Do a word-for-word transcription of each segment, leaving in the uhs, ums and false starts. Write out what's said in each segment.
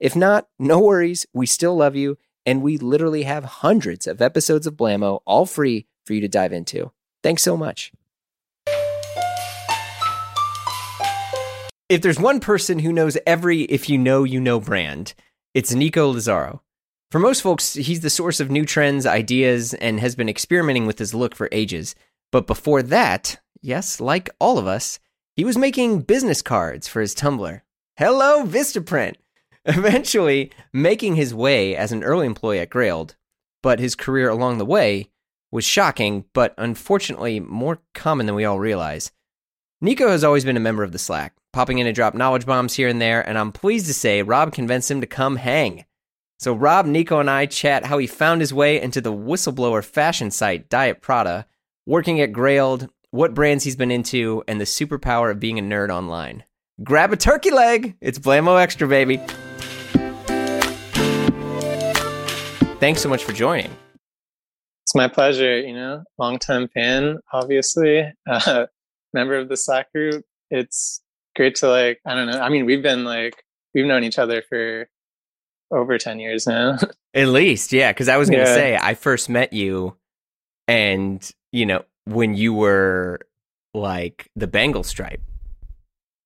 If not, no worries, we still love you, and we literally have hundreds of episodes of Blammo, all free for you to dive into. Thanks so much. If there's one person who knows every if you know you know brand, it's Nico Lazaro. For most folks, he's the source of new trends, ideas, and has been experimenting with his look for ages. But before that, yes, like all of us, he was making business cards for his Tumblr. Hello, VistaPrint! Eventually making his way as an early employee at Grailed, but his career along the way was shocking, but unfortunately more common than we all realize. Nico has always been a member of the Slack, popping in to drop knowledge bombs here and there, and I'm pleased to say Rob convinced him to come hang. So Rob, Nico, and I chat how he found his way into the whistleblower fashion site Diet Prada, working at Grailed, what brands he's been into, and the superpower of being a nerd online. Grab a turkey leg! It's Blammo Extra, baby! Thanks so much for joining. It's my pleasure, you know, longtime fan, obviously, uh, member of the Slack group. It's great to like, I don't know. I mean, we've been like, we've known each other for over ten years now. At least. Yeah. Cause I was going to yeah. say, I first met you and you know, when you were like the Bengal Stripe.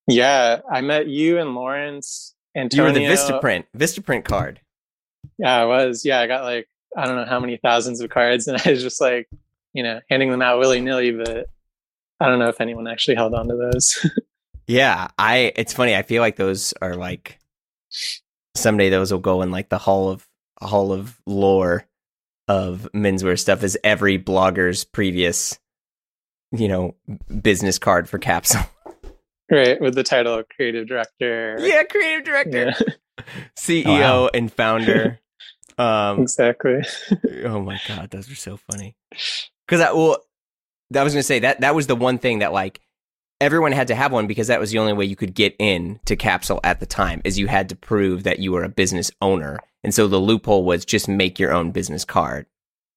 Yeah. I met you and Lawrence and you were the VistaPrint, VistaPrint card. Yeah, I was. Yeah, I got like, I don't know how many thousands of cards and I was just like, you know, handing them out willy-nilly, but I don't know if anyone actually held on to those. yeah, I, it's funny. I feel like those are like, someday those will go in like the hall of, hall of lore of menswear stuff as every blogger's previous, you know, business card for Capsule. Right, with the title of creative director. Yeah, creative director. Yeah. C E O wow. and founder. Um, exactly. Oh my God, those are so funny. Because I well, I was gonna say that that was the one thing that like everyone had to have one because that was the only way you could get in to Capsule at the time is you had to prove that you were a business owner, and so the loophole was just make your own business card.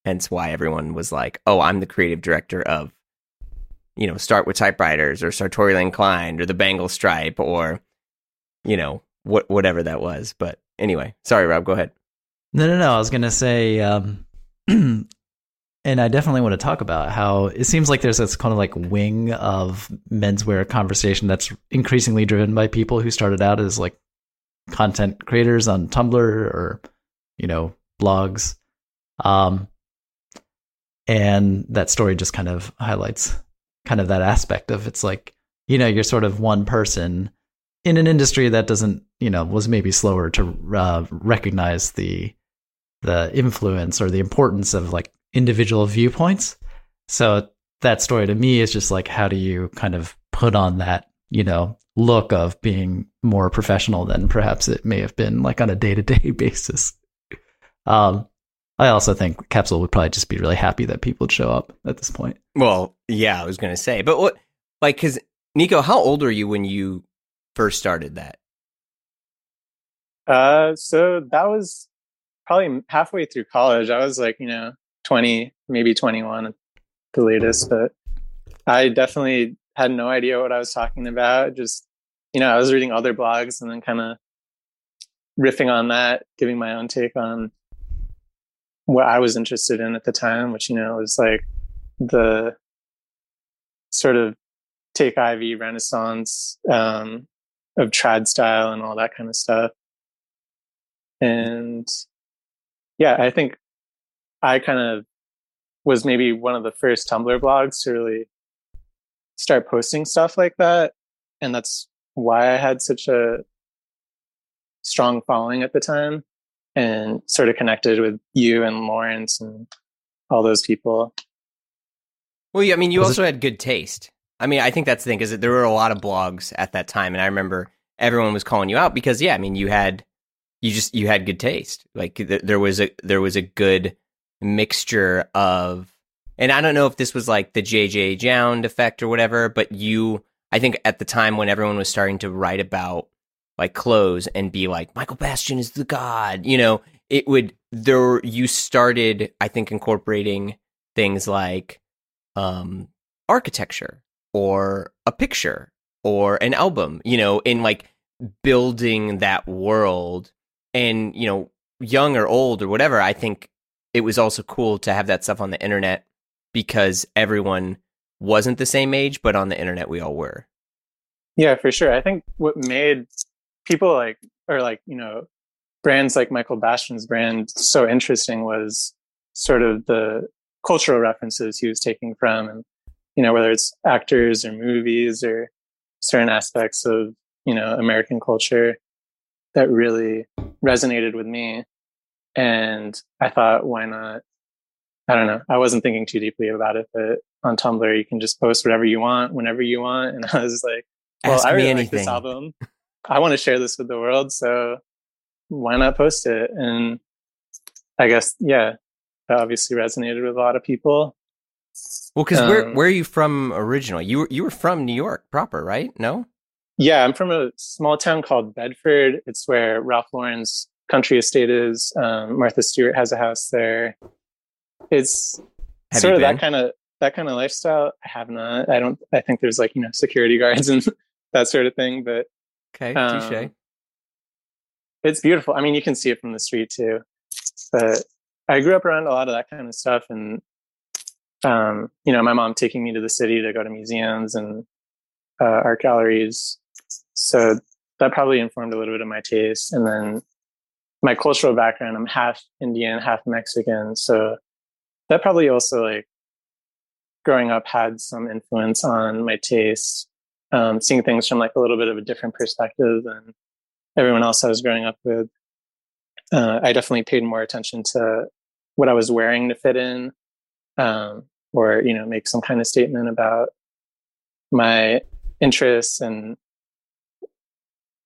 Hence why everyone was like, "Oh, I'm the creative director of, you know, Start With Typewriters or Sartorially Inclined or the Bengal Stripe or, you know." What whatever that was, but anyway, sorry, Rob, go ahead. No, no, no. I was gonna say, um, and I definitely want to talk about how it seems like there's this kind of like wing of menswear conversation that's increasingly driven by people who started out as like content creators on Tumblr or you know blogs, um, and that story just kind of highlights kind of that aspect of it's like you know you're sort of one person in an industry that doesn't, you know, was maybe slower to uh, recognize the the influence or the importance of like individual viewpoints. So that story to me is just like, how do you kind of put on that, you know, look of being more professional than perhaps it may have been like on a day-to-day basis. Um, I also think Capsule would probably just be really happy that people would show up at this point. Well, yeah, I was going to say, but what, like, because Nico, how old are you when you first started that? Uh, so that was probably halfway through college. I was like, you know, twenty, maybe twenty-one at the latest, but I definitely had no idea what I was talking about. Just, you know, I was reading other blogs and then kind of riffing on that, giving my own take on what I was interested in at the time, which, you know, was like the sort of take Ivy Renaissance, um, of trad style and all that kind of stuff. And yeah, I think I kind of was maybe one of the first Tumblr blogs to really start posting stuff like that. And that's why I had such a strong following at the time and sort of connected with you and Lawrence and all those people. Well, yeah, I mean, you was also it- had good taste. I mean, I think that's the thing, is that there were a lot of blogs at that time, and I remember everyone was calling you out because, yeah, I mean, you had you just you had good taste. Like th- there was a there was a good mixture of, and I don't know if this was like the J J Jound effect or whatever, but you, I think at the time when everyone was starting to write about like clothes and be like, Michael Bastian is the god, you know, it would there you started, I think, incorporating things like um, architecture or a picture or an album, you know, in like building that world. And, you know, young or old or whatever, I think it was also cool to have that stuff on the internet because everyone wasn't the same age, but on the internet we all were. Yeah, for sure. I think what made people like, or like, you know, brands like Michael Bastian's brand so interesting was sort of the cultural references he was taking from, and, you know, whether it's actors or movies or certain aspects of, you know, American culture that really resonated with me. And I thought, why not? I don't know. I wasn't thinking too deeply about it, but on Tumblr, you can just post whatever you want, whenever you want. And I was like, well, Ask I really like this album. I want to share this with the world. So why not post it? And I guess, yeah, that obviously resonated with a lot of people. Well, because um, where, where are you from originally? You were, you were from New York proper, right? No? Yeah, I'm from a small town called Bedford. It's where Ralph Lauren's country estate is. Um, Martha Stewart has a house there. It's have sort of been? that kind of that kind of lifestyle. I have not. I don't. I think there's like, you know, security guards and that sort of thing. But okay, um, touche. It's beautiful. I mean, you can see it from the street too. But I grew up around a lot of that kind of stuff, and um, you know, my mom taking me to the city to go to museums and uh, art galleries. So that probably informed a little bit of my taste, and then my cultural background, I'm half Indian, half Mexican. So that probably also, like, growing up had some influence on my taste, um, seeing things from, like, a little bit of a different perspective than everyone else I was growing up with. Uh, I definitely paid more attention to what I was wearing to fit in, um, or, you know, make some kind of statement about my interests and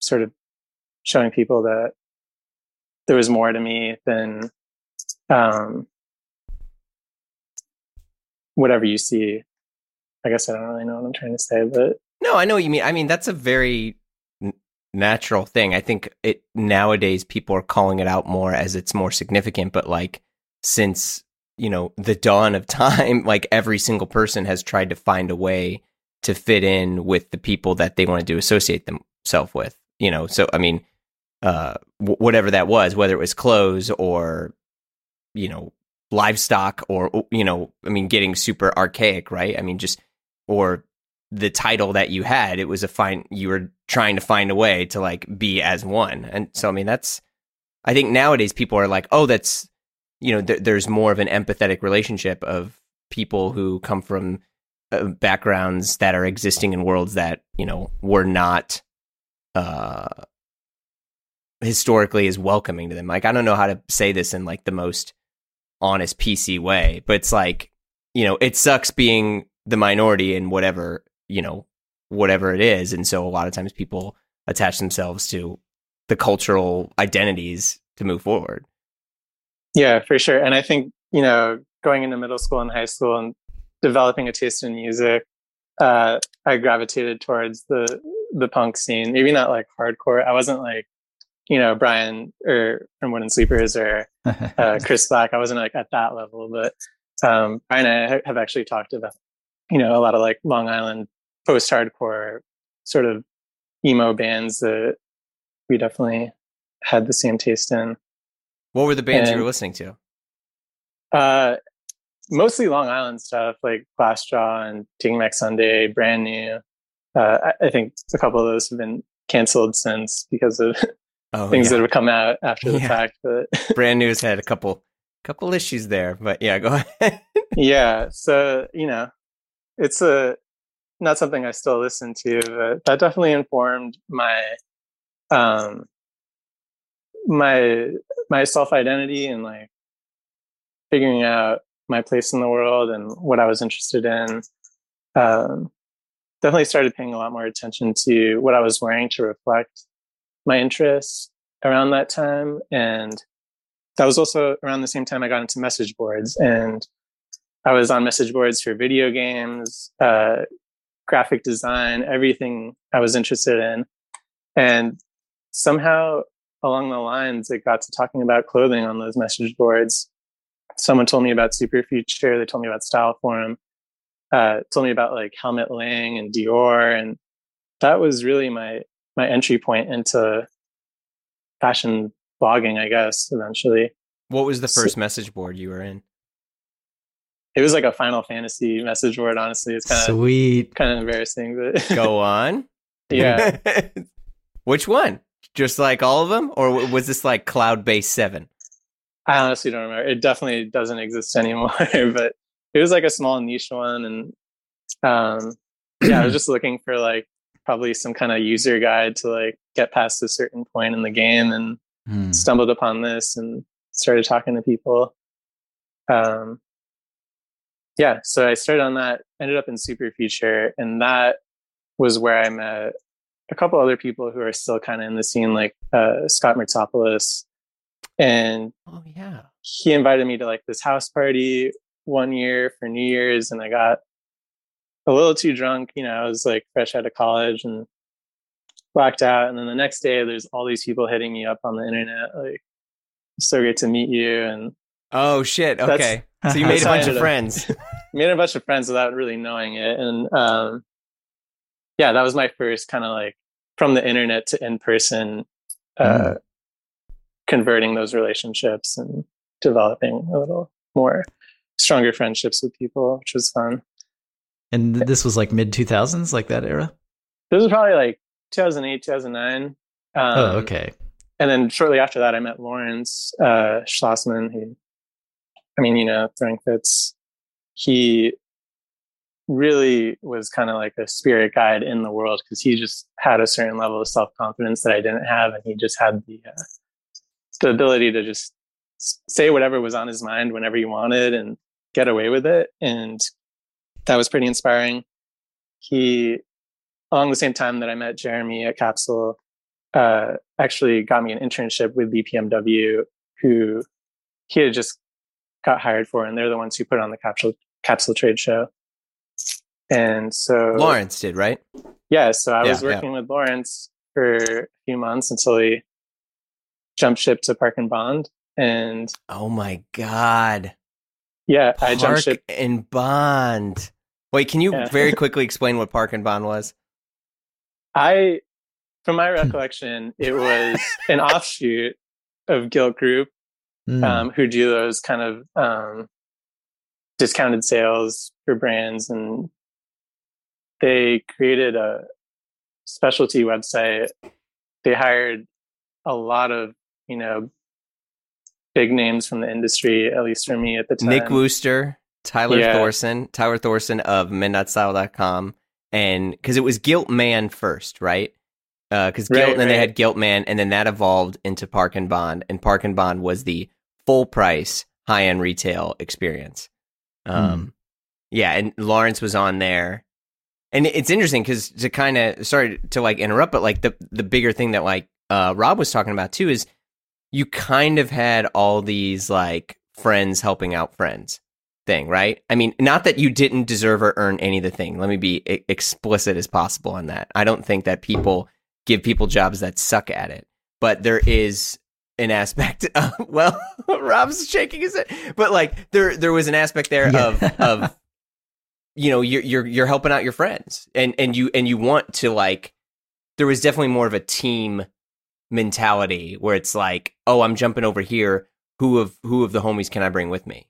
sort of showing people that there was more to me than um, whatever you see. I guess I don't really know what I'm trying to say, but no, I know what you mean. I mean, that's a very n- natural thing. I think it nowadays people are calling it out more as it's more significant. But like since, you know, the dawn of time, like every single person has tried to find a way to fit in with the people that they wanted to associate themselves with. You know, so I mean. Uh, w- whatever that was, whether it was clothes or, you know, livestock or, you know, I mean, getting super archaic, right? I mean, just, or the title that you had, it was a fine, you were trying to find a way to like be as one. And so, I mean, that's, I think nowadays people are like, oh, that's, you know, th- there's more of an empathetic relationship of people who come from uh, backgrounds that are existing in worlds that, you know, were not, uh, historically is welcoming to them. Like, I don't know how to say this in like the most honest P C way, but it's like, you know, it sucks being the minority in whatever, you know, whatever it is. And so a lot of times people attach themselves to the cultural identities to move forward. Yeah, for sure. And I think, you know, going into middle school and high school and developing a taste in music, uh, I gravitated towards the, the punk scene, maybe not like hardcore. I wasn't like, you know, Brian or from Wooden Sleepers or uh, Chris Black. I wasn't like at that level, but um, Brian and I have actually talked about, you know, a lot of like Long Island post-hardcore sort of emo bands that we definitely had the same taste in. What were the bands and, you were listening to? Uh, mostly Long Island stuff like Glassjaw and Taking Back Sunday, Brand New. Uh, I, I think a couple of those have been canceled since because of Oh, things yeah. that have come out after the yeah. fact, but Brand New's had a couple couple issues there, but yeah, go ahead. Yeah, so, you know, it's a not something I still listen to, but that definitely informed my um my my self-identity and like figuring out my place in the world and what I was interested in. Um definitely started paying a lot more attention to what I was wearing to reflect my interests, around that time. And that was also around the same time I got into message boards. And I was on message boards for video games, uh, graphic design, everything I was interested in. And somehow along the lines, it got to talking about clothing on those message boards. Someone told me about Super Future. They told me about Style Forum. Uh, told me about like Helmut Lang and Dior, and that was really my my entry point into fashion blogging, I guess. Eventually, what was the first so, message board you were in? It was like a Final Fantasy message board. Honestly, it's kind of sweet, kind of embarrassing. But go on, yeah. Which one? Just like all of them, or was this like Cloud Base Seven? I honestly don't remember. It definitely doesn't exist anymore, but. It was like a small niche one, and um, yeah, I was just looking for like probably some kind of user guide to like get past a certain point in the game, and mm. stumbled upon this and started talking to people. Um, yeah, so I started on that, ended up in Super Future, and that was where I met a couple other people who are still kind of in the scene, like uh, Scott Mertopoulos, and oh yeah, he invited me to like this house party one year for New Year's, and I got a little too drunk. You know, I was like fresh out of college and blacked out. And then the next day, there's all these people hitting me up on the internet, like, "So great to meet you!" And oh shit, okay, so you made a bunch of friends. Made a bunch of friends without really knowing it, and um, yeah, that was my first kind of like from the internet to in person, uh, mm. converting those relationships and developing a little more. Stronger friendships with people, which was fun. And this was like mid two thousands, like that era? This was probably like two thousand eight, two thousand nine. Um, oh, okay. And then shortly after that, I met Lawrence uh, Schlossman, who, I mean, you know, Frank Fits. He really was kind of like a spirit guide in the world, because he just had a certain level of self-confidence that I didn't have. And he just had the uh, the ability to just say whatever was on his mind whenever he wanted and get away with it. And that was pretty inspiring. He, along the same time that I met Jeremy at Capsule, uh, actually got me an internship with B P M W, who he had just got hired for. And they're the ones who put on the Capsule, Capsule trade show. And so Lawrence did, right? Yeah. So I yeah, was working yeah. with Lawrence for a few months until he jumped ship to Park and Bond. And oh my God. Yeah, Park I jumped ship. and Bond. Wait, can you yeah. very quickly explain what Park and Bond was? I, from my recollection, it was an offshoot of Gilt Group, mm. um, who do those kind of um, discounted sales for brands. And they created a specialty website. They hired a lot of, you know, big names from the industry, at least for me at the time. Nick Wooster, Tyler yeah. Thorson, Tyler Thorson of men dot style dot com. And because it was Gilt Man first, right? Because uh, Gilt, right, and then right. they had Gilt Man, and then that evolved into Park and Bond. And Park and Bond was the full price, high end retail experience. Um, mm. Yeah, and Lawrence was on there. And it's interesting because to kind of, sorry to like interrupt, but like the, the bigger thing that like uh, Rob was talking about too is you kind of had all these like friends helping out friends thing, right? I mean, not that you didn't deserve or earn any of the thing. Let me be e- explicit as possible on that. I don't think that people give people jobs that suck at it, but there is an aspect of, well, Rob's shaking his head, but like there, there was an aspect there yeah. of, of, you know, you're, you're, you're helping out your friends, and, and you, and you want to like, there was definitely more of a team mentality where it's like, oh, I'm jumping over here. Who of who of the homies can I bring with me?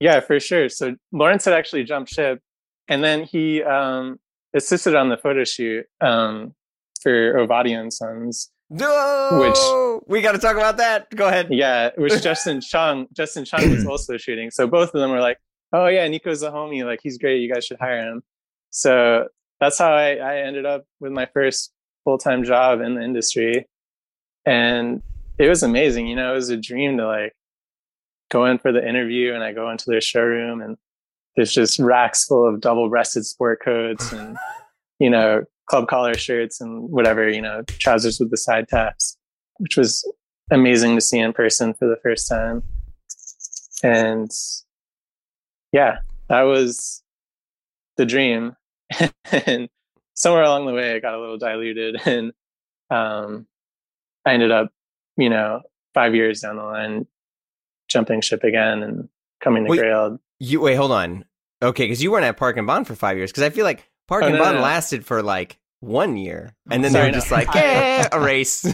Yeah, for sure. So Lawrence had actually jumped ship, and then he um, assisted on the photo shoot um, for Ovadia and Sons. No, which we got to talk about that. Go ahead. Yeah, which Justin Chung, Justin Chung was also shooting. So both of them were like, oh yeah, Nico's a homie. Like he's great. You guys should hire him. So that's how I, I ended up with my first full-time job in the industry. And it was amazing. You know, it was a dream to like go in for the interview, and I go into their showroom, and there's just racks full of double-breasted sport coats and, you know, club collar shirts and whatever, you know, trousers with the side taps. which was amazing to see in person for the first time. And yeah, that was the dream. And somewhere along the way, I got a little diluted, and um, I ended up, you know, five years down the line, jumping ship again and coming to wait, Grailed. You, wait, hold on. Okay, because you weren't at Park and Bond for five years. Because I feel like Park oh, and no, Bond no. lasted for like one year. And then Sorry, they were just no. like, yeah, a race.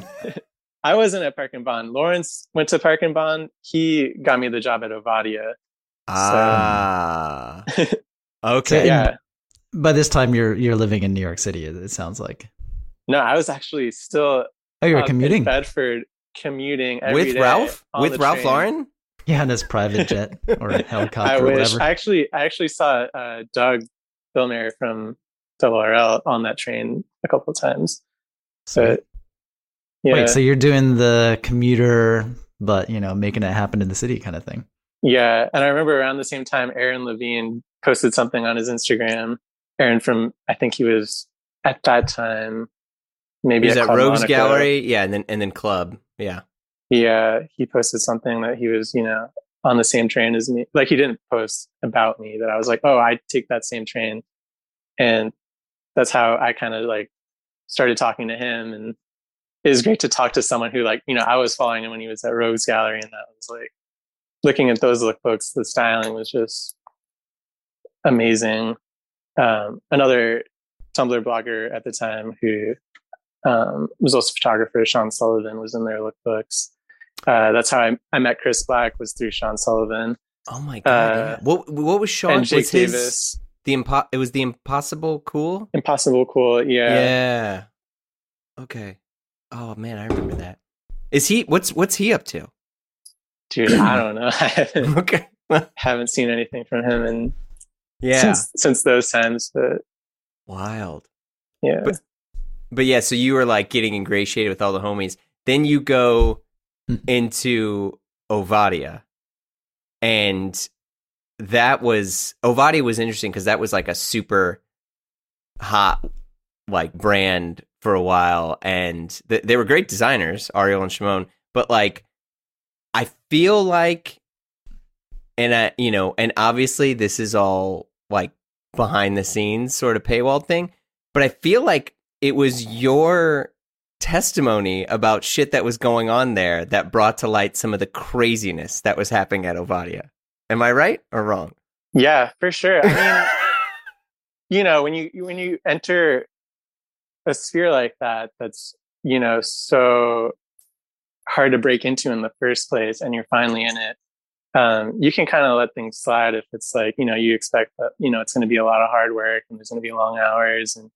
I wasn't at Park and Bond. Lawrence went to Park and Bond. He got me the job at Ovadia. Ah. So. Okay. So, yeah. By this time, you're you're living in New York City, it sounds like. No, I was actually still oh, you were commuting in Bedford, commuting every with day. Ralph? With Ralph? With Ralph Lauren? Yeah, on his private jet or a helicopter I or wish. whatever. I actually, I actually saw uh, Doug Billner from double R L on that train a couple of times. So, yeah. Wait, so you're doing the commuter, but, you know, making it happen in the city kind of thing. Yeah, and I remember around the same time, Aaron Levine posted something on his Instagram. Aaron from, I think he was at that time, maybe at Rogue's Gallery. Yeah, and then and then Club. Yeah. He uh, he posted something that he was, you know, on the same train as me. Like, he didn't post about me, but I was like, oh, I take that same train. And that's how I kind of like started talking to him. And it was great to talk to someone who, like, you know, I was following him when he was at Rogue's Gallery, and that was like, looking at those lookbooks, the styling was just amazing. Um, another Tumblr blogger at the time who um, was also a photographer, Sean Sullivan, was in their lookbooks. Uh, that's how I, I met Chris Black, was through Sean Sullivan. Oh my god! Uh, what what was Sean? And Jake was his, Davis. The impo- It was the Impossible Cool. Impossible Cool. Yeah. Yeah. Okay. Oh man, I remember that. Is he? What's What's he up to? Dude, I don't know. I haven't, okay. haven't seen anything from him in yeah since, since those times. But wild, yeah. But, but yeah, so you were like getting ingratiated with all the homies. Then you go into Ovadia, and that was Ovadia was interesting because that was like a super hot like brand for a while, and th- they were great designers, Ariel and Shimon, but like. I feel like, and I, you know, and obviously this is all like behind the scenes sort of paywall thing, but I feel like it was your testimony about shit that was going on there that brought to light some of the craziness that was happening at Ovadia. Am I right or wrong? Yeah, for sure. I mean, you know, when you, when you enter a sphere like that, that's, you know, so hard to break into in the first place, and you're finally in it, um, you can kind of let things slide if it's like, you know, you expect that, you know, it's going to be a lot of hard work and there's going to be long hours and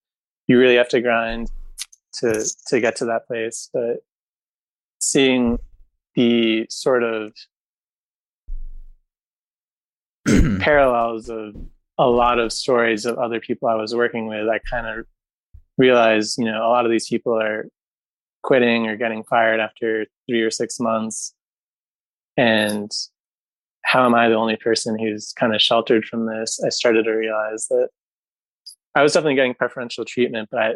you really have to grind to to get to that place. But seeing the sort of parallels of a lot of stories of other people I was working with, I kind of realized, you know, a lot of these people are quitting or getting fired after three or six months. And how am I the only person who's kind of sheltered from this? I started to realize that I was definitely getting preferential treatment, but I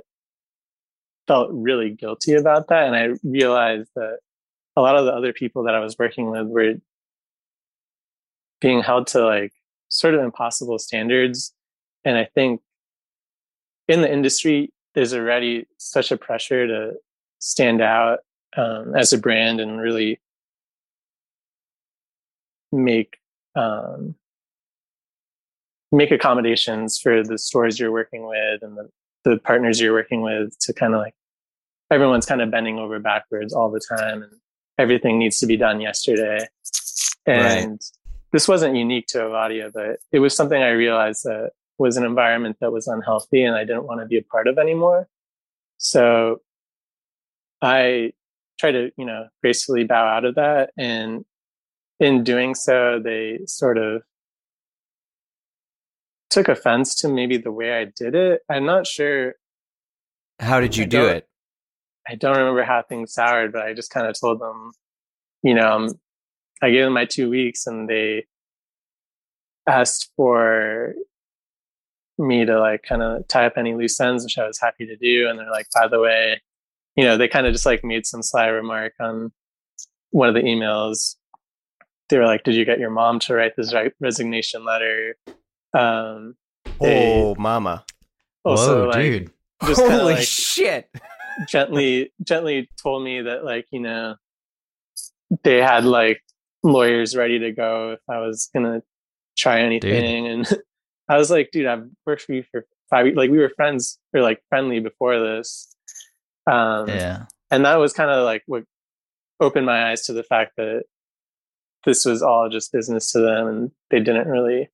felt really guilty about that. And I realized that a lot of the other people that I was working with were being held to like sort of impossible standards. And I think in the industry, there's already such a pressure to stand out um, as a brand and really make um, make accommodations for the stores you're working with and the, the partners you're working with to kind of like, everyone's kind of bending over backwards all the time and everything needs to be done yesterday. And right. This wasn't unique to Ovadia, but it was something I realized that was an environment that was unhealthy and I didn't want to be a part of anymore. So I try to, you know, gracefully bow out of that. And in doing so, they sort of took offense to maybe the way I did it. I'm not sure. How did you do it? I don't remember how things soured, but I just kind of told them, you know, um, I gave them my two weeks and they asked for me to like kind of tie up any loose ends, which I was happy to do. And they're like, by the way, you know, they kind of just like made some sly remark on one of the emails. They were like, did you get your mom to write this re- resignation letter? Um, they oh, mama. Also, Whoa, like, dude. Just Holy kinda, like, shit. gently, gently told me that, like, you know, they had like lawyers ready to go if I was going to try anything. Dude. And I was like, dude, I've worked for you for five years. Like, we were friends or like friendly before this. Um, yeah. And that was kind of like what opened my eyes to the fact that this was all just business to them, and they didn't really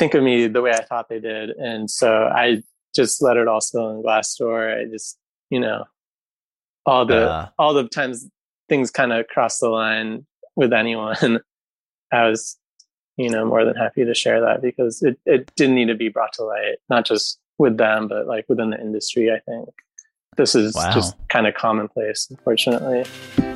think of me the way I thought they did. And so I just let it all spill in Glassdoor. I just, you know, all the uh, all the times things kind of cross the line with anyone, I was, you know, more than happy to share that, because it, it did need to be brought to light, not just with them, but like within the industry. I think this is wow. just kind of commonplace, unfortunately.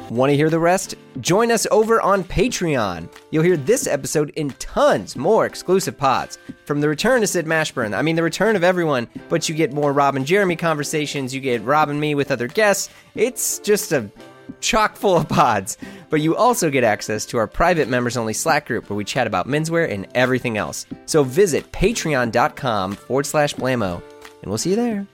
Want to hear the rest? Join us over on Patreon. You'll hear this episode and tons more exclusive pods. From the return to Sid Mashburn, I mean the return of everyone, but you get more Rob and Jeremy conversations, you get Rob and me with other guests. It's just a chock full of pods. But you also get access to our private members-only Slack group where we chat about menswear and everything else. So visit patreon dot com forward slash Blammo, and we'll see you there.